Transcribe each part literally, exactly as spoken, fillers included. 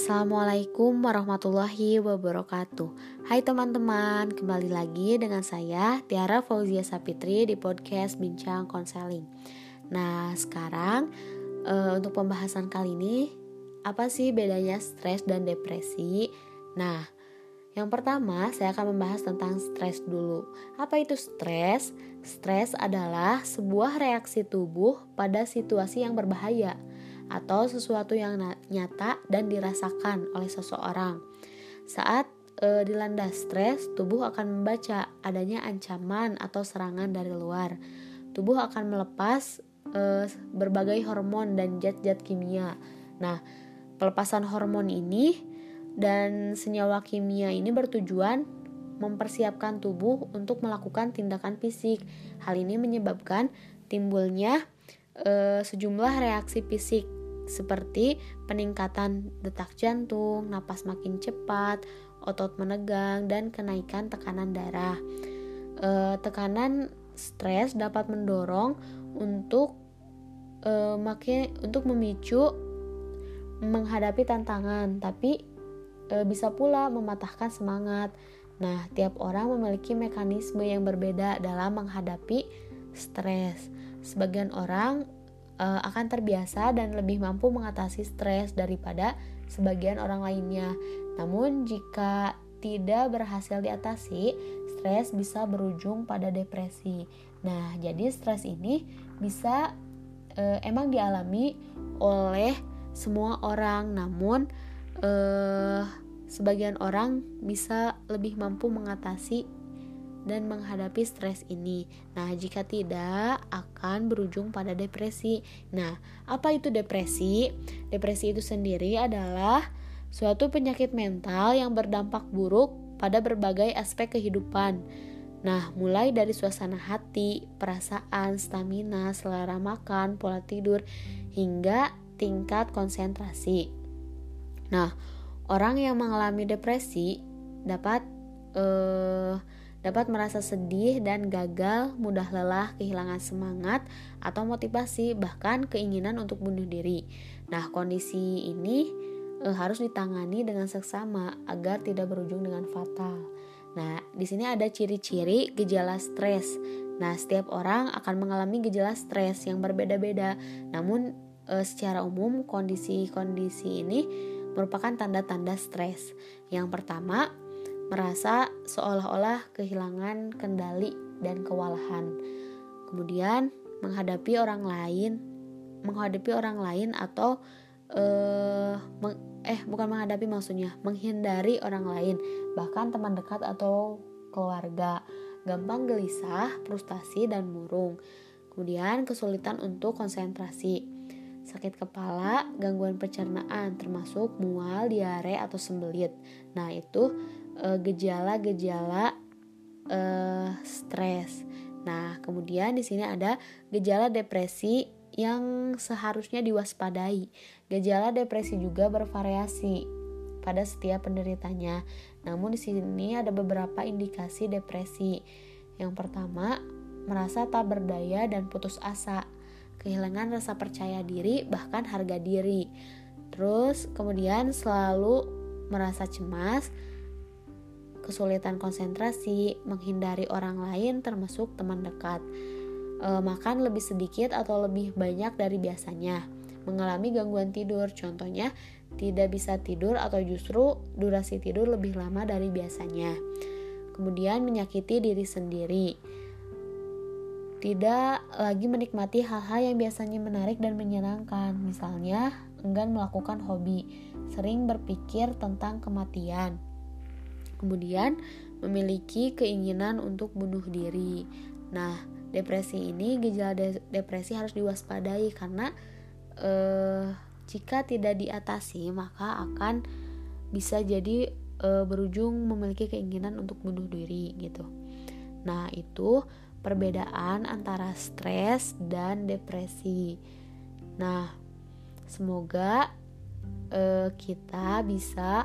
Assalamualaikum warahmatullahi wabarakatuh. Hai teman-teman, kembali lagi dengan saya Tiara Fauzia Sapitri di podcast Bincang Konseling. Nah sekarang e, untuk pembahasan kali ini, apa sih bedanya stres dan depresi? Nah yang pertama saya akan membahas tentang stres dulu. Apa itu stres? Stres adalah sebuah reaksi tubuh pada situasi yang berbahaya atau sesuatu yang nyata dan dirasakan oleh seseorang. Saat e, dilanda stres, tubuh akan membaca adanya ancaman atau serangan dari luar. Tubuh akan melepas e, berbagai hormon dan zat-zat kimia. Nah, pelepasan hormon ini dan senyawa kimia ini bertujuan mempersiapkan tubuh untuk melakukan tindakan fisik. Hal ini menyebabkan timbulnya e, sejumlah reaksi fisik seperti peningkatan detak jantung, napas makin cepat, otot menegang, dan kenaikan tekanan darah. E, tekanan stres dapat mendorong untuk e, makin untuk memicu menghadapi tantangan, tapi e, bisa pula mematahkan semangat. Nah, tiap orang memiliki mekanisme yang berbeda dalam menghadapi stres. Sebagian orang akan terbiasa dan lebih mampu mengatasi stres daripada sebagian orang lainnya. Namun jika tidak berhasil diatasi, stres bisa berujung pada depresi. Nah, jadi stres ini bisa e, emang dialami oleh semua orang, namun e, sebagian orang bisa lebih mampu mengatasi dan menghadapi stres ini. Nah, jika tidak akan berujung pada depresi. Nah, apa itu depresi? Depresi itu sendiri adalah suatu penyakit mental yang berdampak buruk pada berbagai aspek kehidupan. Nah, mulai dari suasana hati, perasaan, stamina, selera makan, pola tidur, hingga tingkat konsentrasi. Nah, orang yang mengalami depresi dapat eh, dapat merasa sedih dan gagal, mudah lelah, kehilangan semangat atau motivasi, bahkan keinginan untuk bunuh diri. Nah, kondisi ini e, harus ditangani dengan seksama agar tidak berujung dengan fatal. Nah, di sini ada ciri-ciri gejala stres. Nah, setiap orang akan mengalami gejala stres yang berbeda-beda. Namun, e, secara umum kondisi-kondisi ini merupakan tanda-tanda stres. Yang pertama, merasa seolah-olah kehilangan kendali dan kewalahan. Kemudian menghadapi orang lain, menghadapi orang lain atau eh, eh bukan menghadapi maksudnya, menghindari orang lain, bahkan teman dekat atau keluarga. Gampang gelisah, frustasi dan murung. Kemudian kesulitan untuk konsentrasi, sakit kepala, gangguan pencernaan termasuk mual, diare atau sembelit. Nah, itu gejala-gejala uh, stres. Nah, kemudian di sini ada gejala depresi yang seharusnya diwaspadai. Gejala depresi juga bervariasi pada setiap penderitanya. Namun di sini ada beberapa indikasi depresi. Yang pertama, merasa tak berdaya dan putus asa, kehilangan rasa percaya diri bahkan harga diri. Terus kemudian selalu merasa cemas, kesulitan konsentrasi, menghindari orang lain termasuk teman dekat, e, makan lebih sedikit atau lebih banyak dari biasanya, mengalami gangguan tidur, contohnya tidak bisa tidur atau justru durasi tidur lebih lama dari biasanya, kemudian menyakiti diri sendiri, tidak lagi menikmati hal-hal yang biasanya menarik dan menyenangkan, misalnya enggan melakukan hobi, sering berpikir tentang kematian. Kemudian memiliki keinginan untuk bunuh diri. Nah, depresi ini, gejala de- depresi harus diwaspadai karena eh, jika tidak diatasi maka akan bisa jadi eh, berujung memiliki keinginan untuk bunuh diri gitu. Nah, itu perbedaan antara stres dan depresi. Nah, semoga eh, kita bisa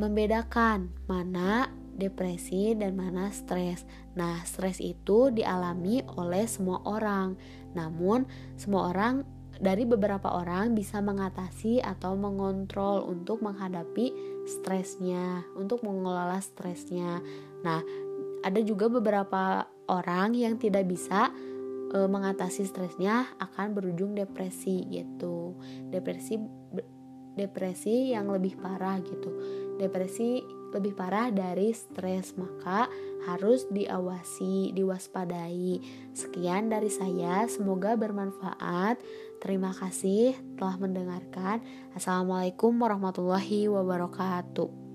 membedakan mana depresi dan mana stres. Nah, stres itu dialami oleh semua orang. Namun, semua orang dari beberapa orang bisa mengatasi atau mengontrol untuk menghadapi stresnya, untuk mengelola stresnya. Nah, ada juga beberapa orang yang tidak bisa e, mengatasi stresnya akan berujung depresi gitu. Depresi depresi yang lebih parah gitu. Depresi lebih parah dari stres, maka harus diawasi, diwaspadai. Sekian dari saya, semoga bermanfaat. Terima kasih telah mendengarkan. Assalamualaikum warahmatullahi wabarakatuh.